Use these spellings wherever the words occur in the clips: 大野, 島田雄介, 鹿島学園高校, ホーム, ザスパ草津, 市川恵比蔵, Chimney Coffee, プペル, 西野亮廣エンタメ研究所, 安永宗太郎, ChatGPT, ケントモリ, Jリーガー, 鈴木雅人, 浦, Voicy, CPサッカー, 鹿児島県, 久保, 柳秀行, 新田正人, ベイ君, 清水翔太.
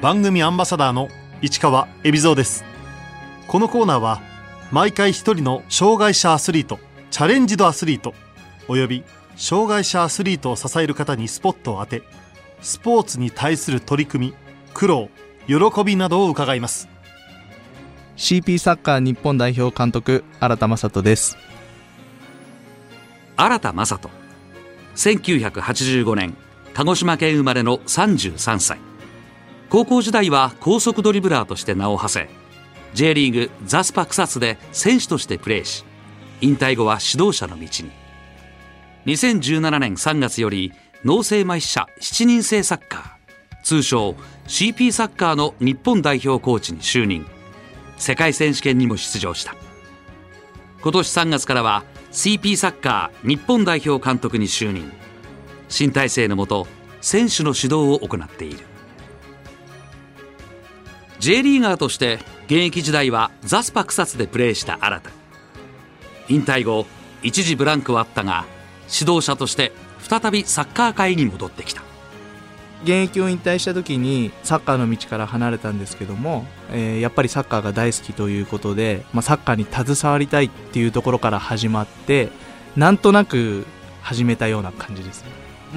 番組アンバサダーの市川恵比蔵です。このコーナーは毎回一人の障害者アスリート、チャレンジドアスリートおよび障害者アスリートを支える方にスポットを当て、スポーツに対する取り組み、苦労、喜びなどを伺います。 CP サッカー日本代表監督、新田正人です。新田正人、1985年鹿児島県生まれの33歳。高校時代は高速ドリブラーとして名を馳せ、 J リーグザスパ草津で選手としてプレーし、引退後は指導者の道に。2017年3月より脳性麻痺者7人制サッカー、通称 CP サッカーの日本代表コーチに就任。世界選手権にも出場した。今年3月からは CP サッカー日本代表監督に就任。新体制のもと、選手の指導を行っている。J リーガーとして現役時代はザスパ草津でプレーした新田。引退後、一時ブランクはあったが、指導者として再びサッカー界に戻ってきた。現役を引退した時にサッカーの道から離れたんですけども、やっぱりサッカーが大好きということで、サッカーに携わりたいっていうところから始まって、なんとなく始めたような感じですね。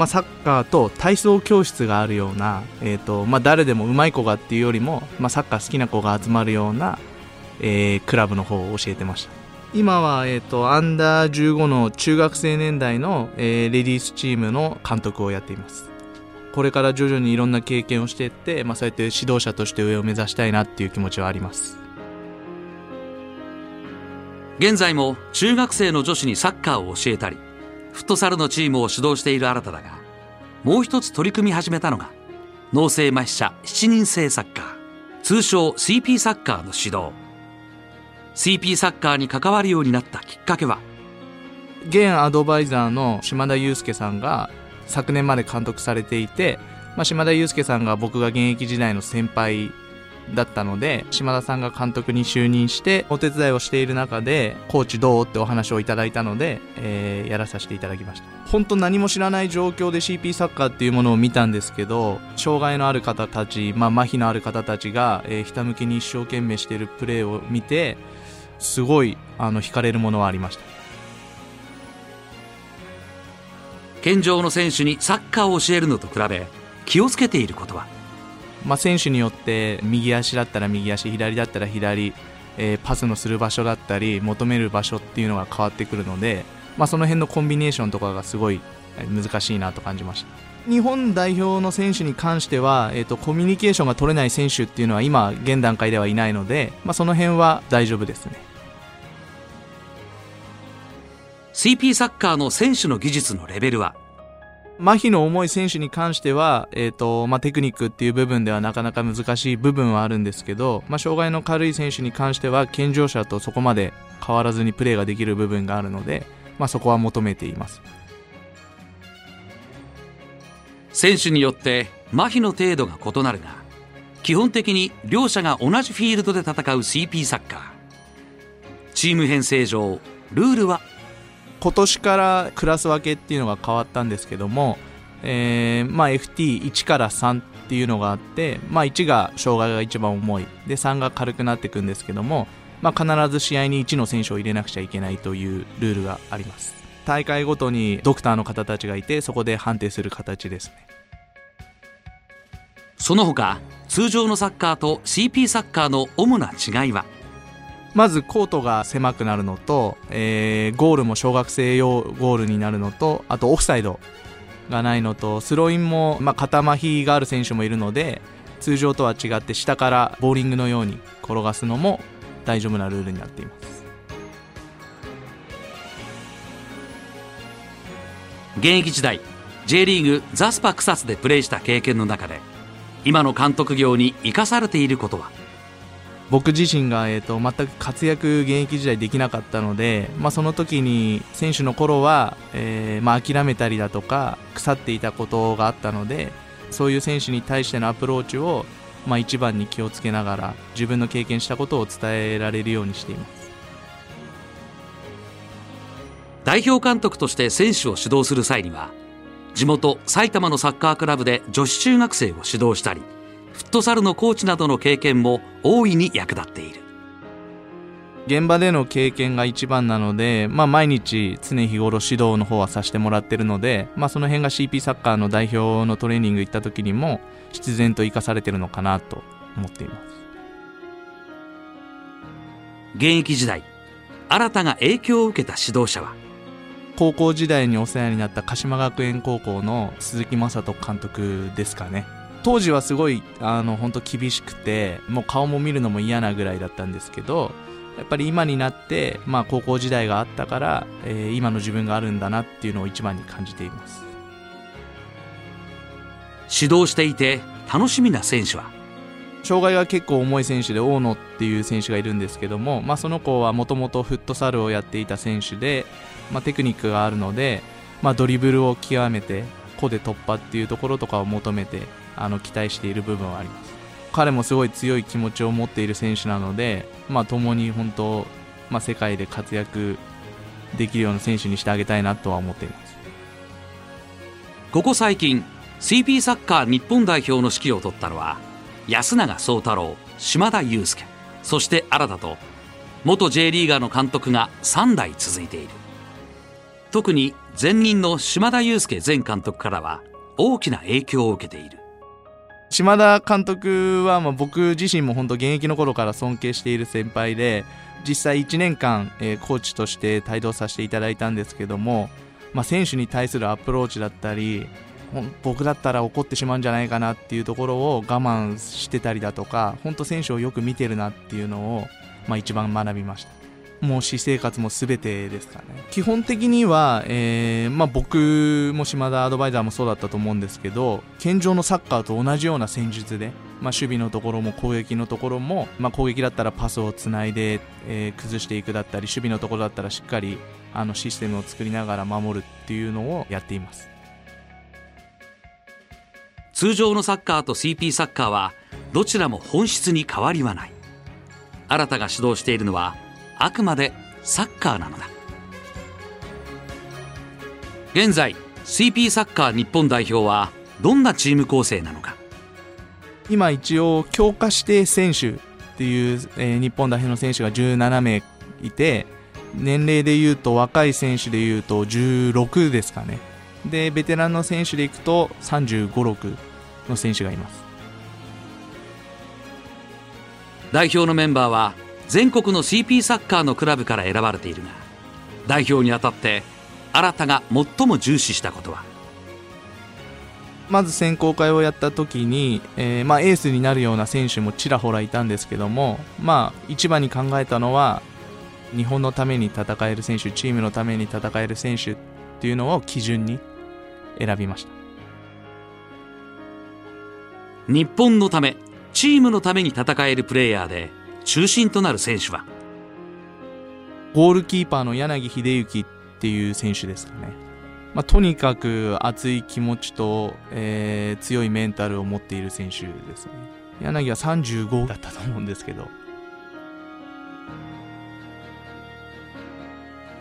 サッカーと体操教室があるような、誰でも上手い子がっていうよりも、サッカー好きな子が集まるような、クラブの方を教えてました。今は、アンダー15の中学生年代の、レディースチームの監督をやっています。これから徐々にいろんな経験をしていって、そうやって指導者として上を目指したいなっていう気持ちはあります。現在も中学生の女子にサッカーを教えたり、フットサルのチームを指導している新田だが、もう一つ取り組み始めたのが脳性麻痺者7人制サッカー、通称 CP サッカーの指導。 CP サッカーに関わるようになったきっかけは、現アドバイザーの島田雄介さんが昨年まで監督されていて、島田雄介さんが僕が現役時代の先輩だったので、島田さんが監督に就任してお手伝いをしている中で、コーチどうってお話をいただいたので、やらさせていただきました。本当何も知らない状況で CP サッカーっていうものを見たんですけど、障害のある方たち、麻痺のある方たちが、ひたむきに一生懸命しているプレーを見て、すごい惹かれるものはありました。健常の選手にサッカーを教えるのと比べ、気をつけていることは、選手によって右足だったら右足、左だったら左、パスのする場所だったり求める場所っていうのが変わってくるので、その辺のコンビネーションとかがすごい難しいなと感じました。日本代表の選手に関しては、コミュニケーションが取れない選手っていうのは今現段階ではいないので、その辺は大丈夫ですね。 CP サッカーの選手の技術のレベルは、麻痺の重い選手に関しては、テクニックっていう部分ではなかなか難しい部分はあるんですけど、障害の軽い選手に関しては健常者とそこまで変わらずにプレーができる部分があるので、そこは求めています。選手によって麻痺の程度が異なるが、基本的に両者が同じフィールドで戦う CP サッカー。チーム編成上、ルールは今年からクラス分けっていうのが変わったんですけども、FT1 から3っていうのがあって、1が障害が一番重いで、3が軽くなっていくんですけども、必ず試合に1の選手を入れなくちゃいけないというルールがあります。大会ごとにドクターの方たちがいて、そこで判定する形ですね。その他、通常のサッカーと CP サッカーの主な違いは、まずコートが狭くなるのと、ゴールも小学生用ゴールになるのと、あとオフサイドがないのと、スローインも、肩麻痺がある選手もいるので、通常とは違って下からボーリングのように転がすのも大丈夫なルールになっています。現役時代 J リーグザスパ草津でプレーした経験の中で、今の監督業に生かされていることは、僕自身が、全く活躍現役時代できなかったので、その時に選手の頃は、諦めたりだとか腐っていたことがあったので、そういう選手に対してのアプローチを、一番に気をつけながら自分の経験したことを伝えられるようにしています。代表監督として選手を指導する際には、地元埼玉のサッカークラブで女子中学生を指導したり、フットサルのコーチなどの経験も大いに役立っている。現場での経験が一番なので、毎日常日頃指導の方はさせてもらってるので、その辺が CP サッカーの代表のトレーニング行った時にも必然と生かされてるのかなと思っています。現役時代、新たが影響を受けた指導者は高校時代にお世話になった鹿島学園高校の鈴木雅人監督ですかね。当時はすごい本当厳しくて、もう顔も見るのも嫌なぐらいだったんですけど、やっぱり今になって、高校時代があったから、今の自分があるんだなっていうのを一番に感じています。指導していて楽しみな選手は障害が結構重い選手で大野っていう選手がいるんですけども、その子はもともとフットサルをやっていた選手で、テクニックがあるので、ドリブルを極めて個で突破っていうところとかを求めて期待している部分はあります。彼もすごい強い気持ちを持っている選手なので、共に本当、世界で活躍できるような選手にしてあげたいなとは思っています。ここ最近 CP サッカー日本代表の指揮を執ったのは安永宗太郎、島田雄介、そして新田と元 J リーガーの監督が3代続いている。特に前任の島田雄介前監督からは大きな影響を受けている。島田監督は僕自身も本当現役の頃から尊敬している先輩で、実際1年間コーチとして帯同させていただいたんですけども、選手に対するアプローチだったり、僕だったら怒ってしまうんじゃないかなっていうところを我慢してたりだとか、本当選手をよく見てるなっていうのを一番学びました。もう私生活も全てですかね。基本的には、僕も島田アドバイザーもそうだったと思うんですけど、健常のサッカーと同じような戦術で、守備のところも攻撃のところも、攻撃だったらパスをつないで、崩していくだったり、守備のところだったらしっかりシステムを作りながら守るっていうのをやっています。通常のサッカーと CP サッカーはどちらも本質に変わりはない。新たが指導しているのはあくまでサッカーなのだ。現在 CP サッカー日本代表はどんなチーム構成なのか。今一応強化指定選手っていう、日本代表の選手が17名いて、年齢でいうと若い選手でいうと16ですかね。でベテランの選手でいくと35、6の選手がいます。代表のメンバーは全国の CP サッカーのクラブから選ばれているが、代表にあたって新たが最も重視したことは、まず選考会をやった時に、エースになるような選手もちらほらいたんですけども、一番に考えたのは日本のために戦える選手、チームのために戦える選手っていうのを基準に選びました。日本のため、チームのために戦えるプレイヤーで中心となる選手はゴールキーパーの柳秀行っていう選手ですかね。とにかく熱い気持ちと、強いメンタルを持っている選手ですね。柳は35だったと思うんですけど、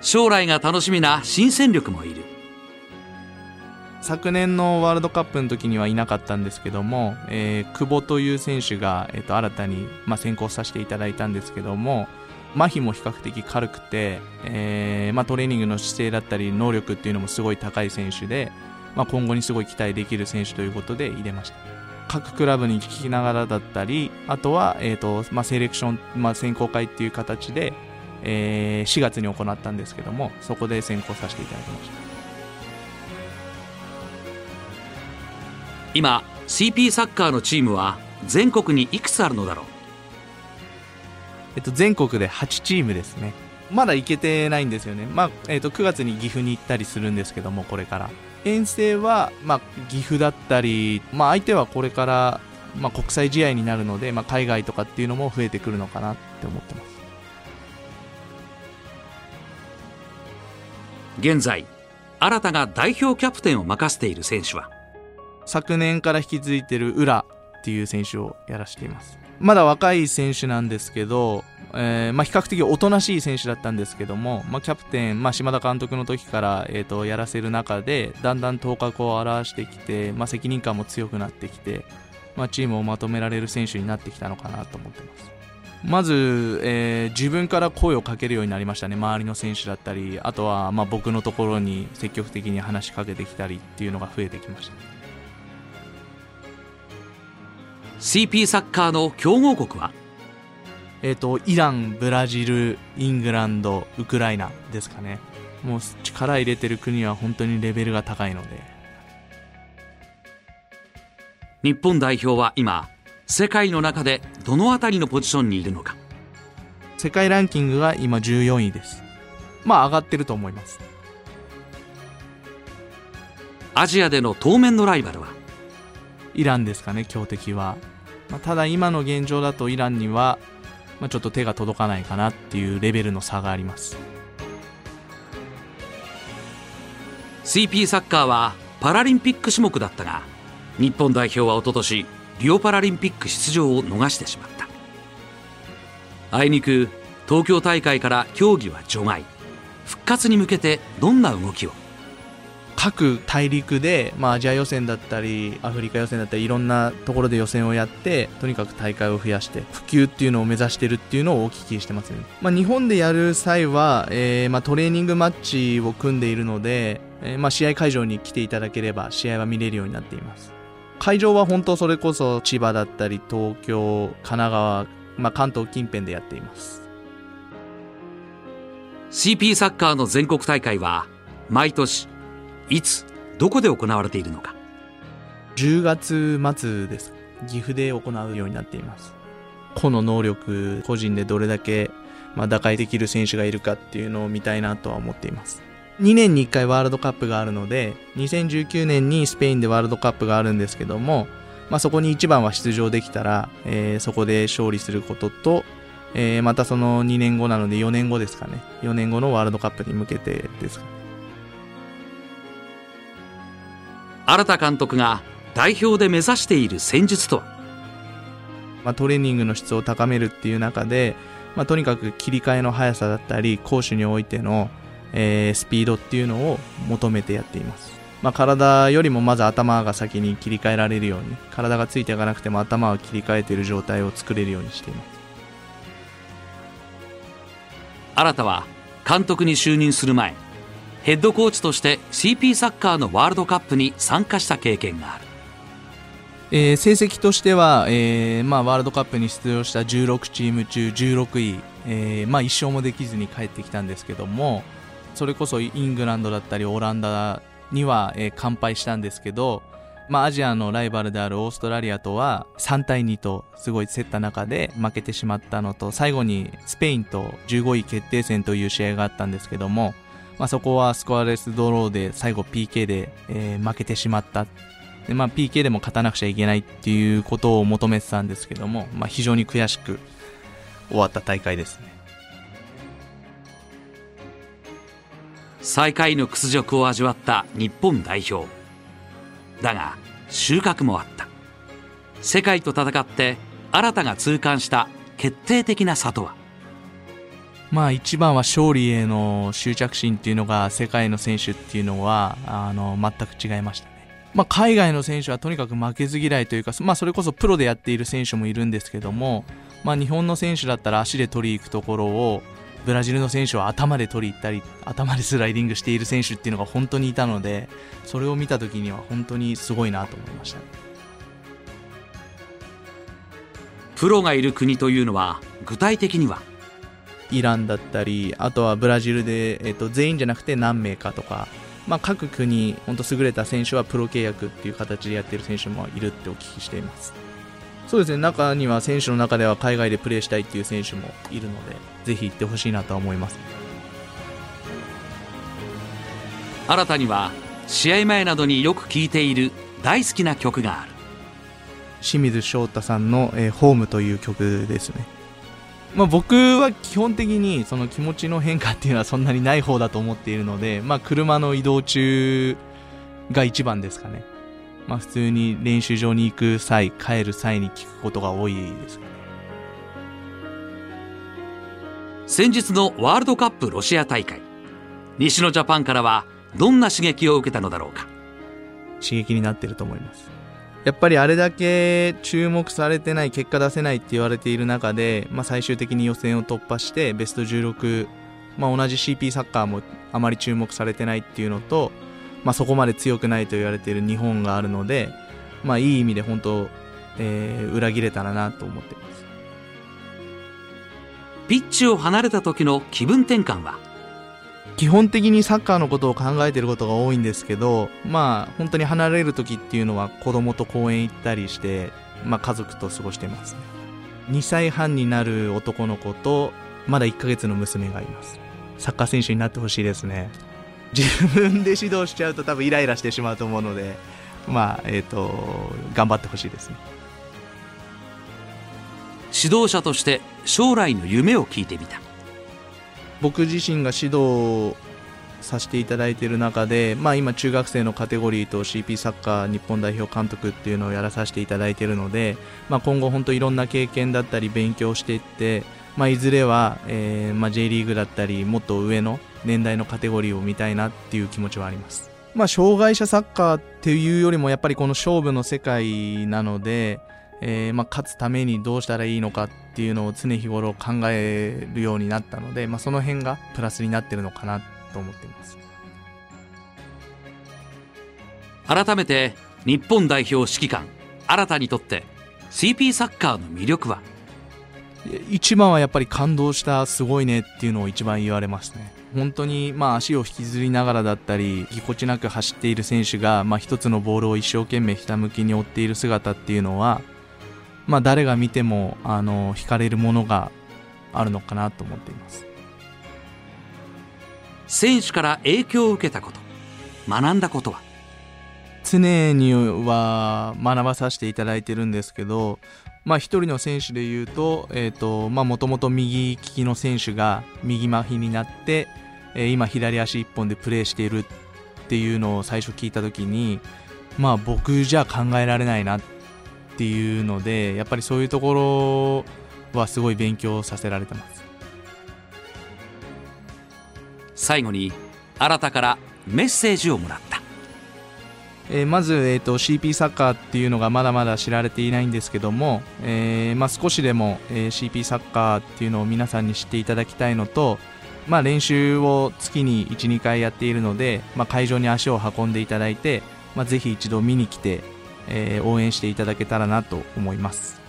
将来が楽しみな新戦力もいる。昨年のワールドカップの時にはいなかったんですけども、久保という選手が、新たに、選考させていただいたんですけども、麻痺も比較的軽くて、トレーニングの姿勢だったり能力っていうのもすごい高い選手で、今後にすごい期待できる選手ということで入れました。各クラブに聞きながらだったり、あとは、セレクション、選考会っていう形で、4月に行ったんですけども、そこで選考させていただきました。今 CP サッカーのチームは全国にいくつあるのだろう。全国で8チームですね。まだ行けてないんですよね。9月に岐阜に行ったりするんですけども、これから遠征は、岐阜だったり、相手はこれから、国際試合になるので、海外とかっていうのも増えてくるのかなって思ってます。現在新たが代表キャプテンを任せている選手は昨年から引き継いでいる浦っていう選手をやらしています。まだ若い選手なんですけど、比較的おとなしい選手だったんですけども、キャプテン、島田監督の時から、やらせる中でだんだん頭角を現してきて、責任感も強くなってきて、チームをまとめられる選手になってきたのかなと思ってます。まず、自分から声をかけるようになりましたね。周りの選手だったり、あとは僕のところに積極的に話しかけてきたりっていうのが増えてきました。 CP サッカーの強豪国はイラン、ブラジル、イングランド、ウクライナですかね。もう力入れてる国は本当にレベルが高いので。日本代表は今世界の中でどのあたりのポジションにいるのか。世界ランキングが今14位です。上がってると思います。アジアでの当面のライバルはイランですかね、強敵は。ただ今の現状だとイランにはちょっと手が届かないかなっていうレベルの差があります。 CP サッカーはパラリンピック種目だったが、日本代表はおととしリオパラリンピック出場を逃してしまった。あいにく東京大会から競技は除外。復活に向けてどんな動きを。各大陸で、アジア予選だったりアフリカ予選だったりいろんなところで予選をやって、とにかく大会を増やして普及っていうのを目指してるっていうのをお聞きしてますね。日本でやる際は、トレーニングマッチを組んでいるので、試合会場に来ていただければ試合は見れるようになっています。会場は本当それこそ千葉だったり東京、神奈川、関東近辺でやっています。 CP サッカーの全国大会は毎年いつどこで行われているのか。10月末です。岐阜で行うようになっています。個の能力、個人でどれだけ打開できる選手がいるかっていうのを見たいなとは思っています。2年に1回ワールドカップがあるので、2019年にスペインでワールドカップがあるんですけども、そこに1番は出場できたら、そこで勝利することと、またその2年後なので4年後ですかね、4年後のワールドカップに向けてですかね。新田監督が代表で目指している戦術とは。トレーニングの質を高めるっていう中で、とにかく切り替えの速さだったり攻守においての、スピードっていうのを求めてやっています。体よりもまず頭が先に切り替えられるように、体がついていかなくても頭を切り替えている状態を作れるようにしています。新田は監督に就任する前、ヘッドコーチとして CP サッカーのワールドカップに参加した経験がある。成績としては、ワールドカップに出場した16チーム中16位、1勝もできずに帰ってきたんですけども、それこそイングランドだったりオランダには、完敗したんですけど、アジアのライバルであるオーストラリアとは3対2とすごい競った中で負けてしまったのと、最後にスペインと15位決定戦という試合があったんですけども、そこはスコアレスドローで最後 PK で、負けてしまった。で、PK でも勝たなくちゃいけないっていうことを求めてたんですけども、非常に悔しく終わった大会ですね。最下位の屈辱を味わった日本代表だが、収穫もあった。世界と戦って新たな痛感した決定的な差とは。一番は勝利への執着心っていうのが世界の選手っていうのは全く違いましたね。海外の選手はとにかく負けず嫌いというか、それこそプロでやっている選手もいるんですけども、日本の選手だったら足で取りに行くところをブラジルの選手は頭で取りに行ったり、頭でスライディングしている選手っていうのが本当にいたので、それを見た時には本当にすごいなと思いました。プロがいる国というのは具体的にはイランだったり、あとはブラジルで、全員じゃなくて何名かとか、各国本当優れた選手はプロ契約っていう形でやっている選手もいるってお聞きしています。そうですね、中には選手の中では海外でプレーしたいっていう選手もいるので、ぜひ行ってほしいなとは思います。新たには試合前などによく聴いている大好きな曲がある。清水翔太さんの、ホームという曲ですね。僕は基本的にその気持ちの変化っていうのはそんなにない方だと思っているので、車の移動中が一番ですかね。普通に練習場に行く際、帰る際に聞くことが多いですね。先日のワールドカップロシア大会、西のジャパンからはどんな刺激を受けたのだろうか。刺激になっていると思います。やっぱりあれだけ注目されてない、結果出せないって言われている中で、最終的に予選を突破してベスト16、同じ CP サッカーもあまり注目されてないっていうのと、そこまで強くないと言われている日本があるので、いい意味で本当、裏切れたらなと思っています。ピッチを離れた時の気分転換は、基本的にサッカーのことを考えていることが多いんですけど、本当に離れる時っていうのは子供と公園行ったりして、家族と過ごしてますね。2歳半になる男の子とまだ1ヶ月の娘がいます。サッカー選手になってほしいですね。自分で指導しちゃうと多分イライラしてしまうと思うので、頑張ってほしいですね。指導者として将来の夢を聞いてみた。僕自身が指導させていただいている中で、今中学生のカテゴリーと CP サッカー日本代表監督っていうのをやらさせていただいているので、今後本当いろんな経験だったり勉強していって、いずれは、J リーグだったりもっと上の年代のカテゴリーを見たいなっていう気持ちはあります。障害者サッカーっていうよりもやっぱりこの勝負の世界なので、勝つためにどうしたらいいのかっていうのを常日頃考えるようになったので、その辺がプラスになってるのかなと思っています。改めて日本代表指揮官新田にとって CP サッカーの魅力は、一番はやっぱり感動した、すごいねっていうのを一番言われますね。本当に足を引きずりながらだったりぎこちなく走っている選手が一つのボールを一生懸命ひたむきに追っている姿っていうのは、誰が見ても惹かれるものがあるのかなと思っています。選手から影響を受けたこと、学んだことは、常には学ばさせていただいてるんですけど、一人の選手でいうと、もともと右利きの選手が右麻痺になって、今左足一本でプレーしているっていうのを最初聞いた時に、僕じゃ考えられないなっていうので、やっぱりそういうところはすごい勉強させられてます。最後に新田からメッセージをもらった。まず、CP サッカーっていうのがまだまだ知られていないんですけども、少しでも、CP サッカーっていうのを皆さんに知っていただきたいのと、練習を月に 1,2 回やっているので、会場に足を運んでいただいて、ぜひ一度見に来て、応援していただけたらなと思います。